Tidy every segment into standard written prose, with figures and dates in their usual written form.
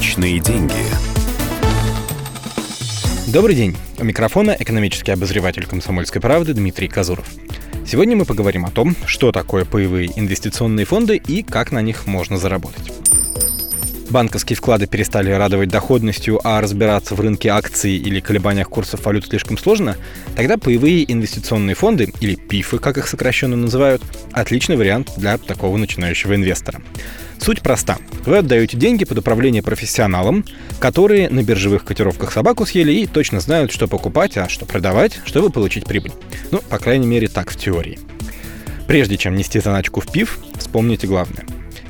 Личные деньги. Добрый день. У микрофона экономический обозреватель «Комсомольской правды» Дмитрий Козуров. Сегодня мы поговорим о том, что такое паевые инвестиционные фонды и как на них можно заработать. Банковские вклады перестали радовать доходностью, а разбираться в рынке акций или колебаниях курсов валют слишком сложно, тогда паевые инвестиционные фонды, или ПИФы, как их сокращенно называют, отличный вариант для такого начинающего инвестора. Суть проста. Вы отдаете деньги под управление профессионалам, которые на биржевых котировках собаку съели и точно знают, что покупать, а что продавать, чтобы получить прибыль. Ну, по крайней мере, так в теории. Прежде чем нести заначку в ПИФ, вспомните главное.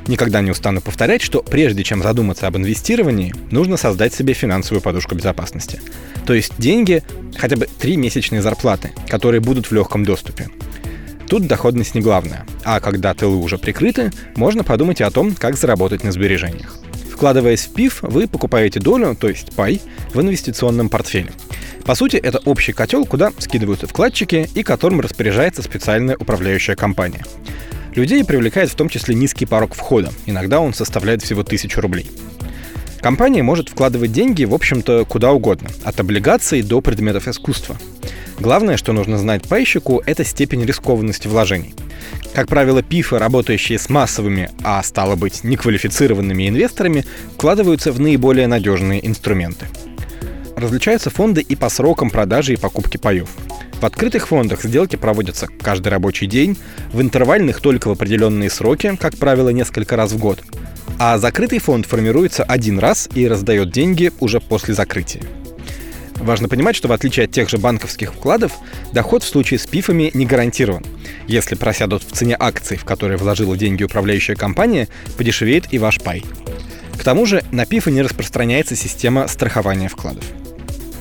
Никогда не устану повторять, что прежде чем задуматься об инвестировании, нужно создать себе финансовую подушку безопасности. То есть деньги, хотя бы 3 месячные зарплаты, которые будут в легком доступе. Тут доходность не главная, а когда тылы уже прикрыты, можно подумать и о том, как заработать на сбережениях. Вкладываясь в ПИФ, вы покупаете долю, то есть пай, в инвестиционном портфеле. По сути, это общий котел, куда скидываются вкладчики и которым распоряжается специальная управляющая компания. Людей привлекает в том числе низкий порог входа, иногда он составляет всего 1000 рублей. Компания может вкладывать деньги, в общем-то, куда угодно, от облигаций до предметов искусства. Главное, что нужно знать пайщику, это степень рискованности вложений. Как правило, ПИФы, работающие с массовыми, а стало быть, неквалифицированными инвесторами, вкладываются в наиболее надежные инструменты. Различаются фонды и по срокам продажи и покупки паев. В открытых фондах сделки проводятся каждый рабочий день, в интервальных только в определенные сроки, как правило, несколько раз в год. А закрытый фонд формируется один раз и раздает деньги уже после закрытия. Важно понимать, что в отличие от тех же банковских вкладов, доход в случае с ПИФами не гарантирован. Если просядут в цене акций, в которые вложила деньги управляющая компания, подешевеет и ваш пай. К тому же на ПИФы не распространяется система страхования вкладов.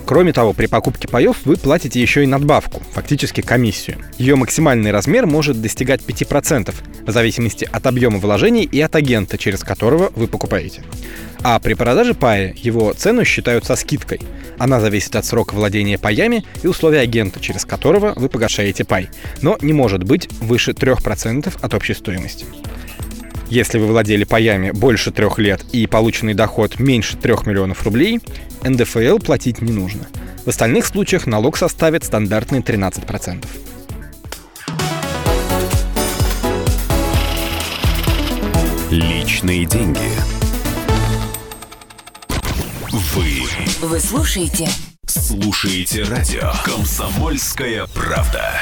Кроме того, при покупке паев вы платите еще и надбавку, фактически комиссию. Ее максимальный размер может достигать 5%, в зависимости от объема вложений и от агента, через которого вы покупаете. А при продаже пая его цену считают со скидкой. Она зависит от срока владения паями и условий агента, через которого вы погашаете пай, но не может быть выше 3% от общей стоимости. Если вы владели паями больше 3 лет и полученный доход меньше 3 миллионов рублей, НДФЛ платить не нужно. В остальных случаях налог составит стандартные 13%. Личные деньги. Вы слушаете радио «Комсомольская правда».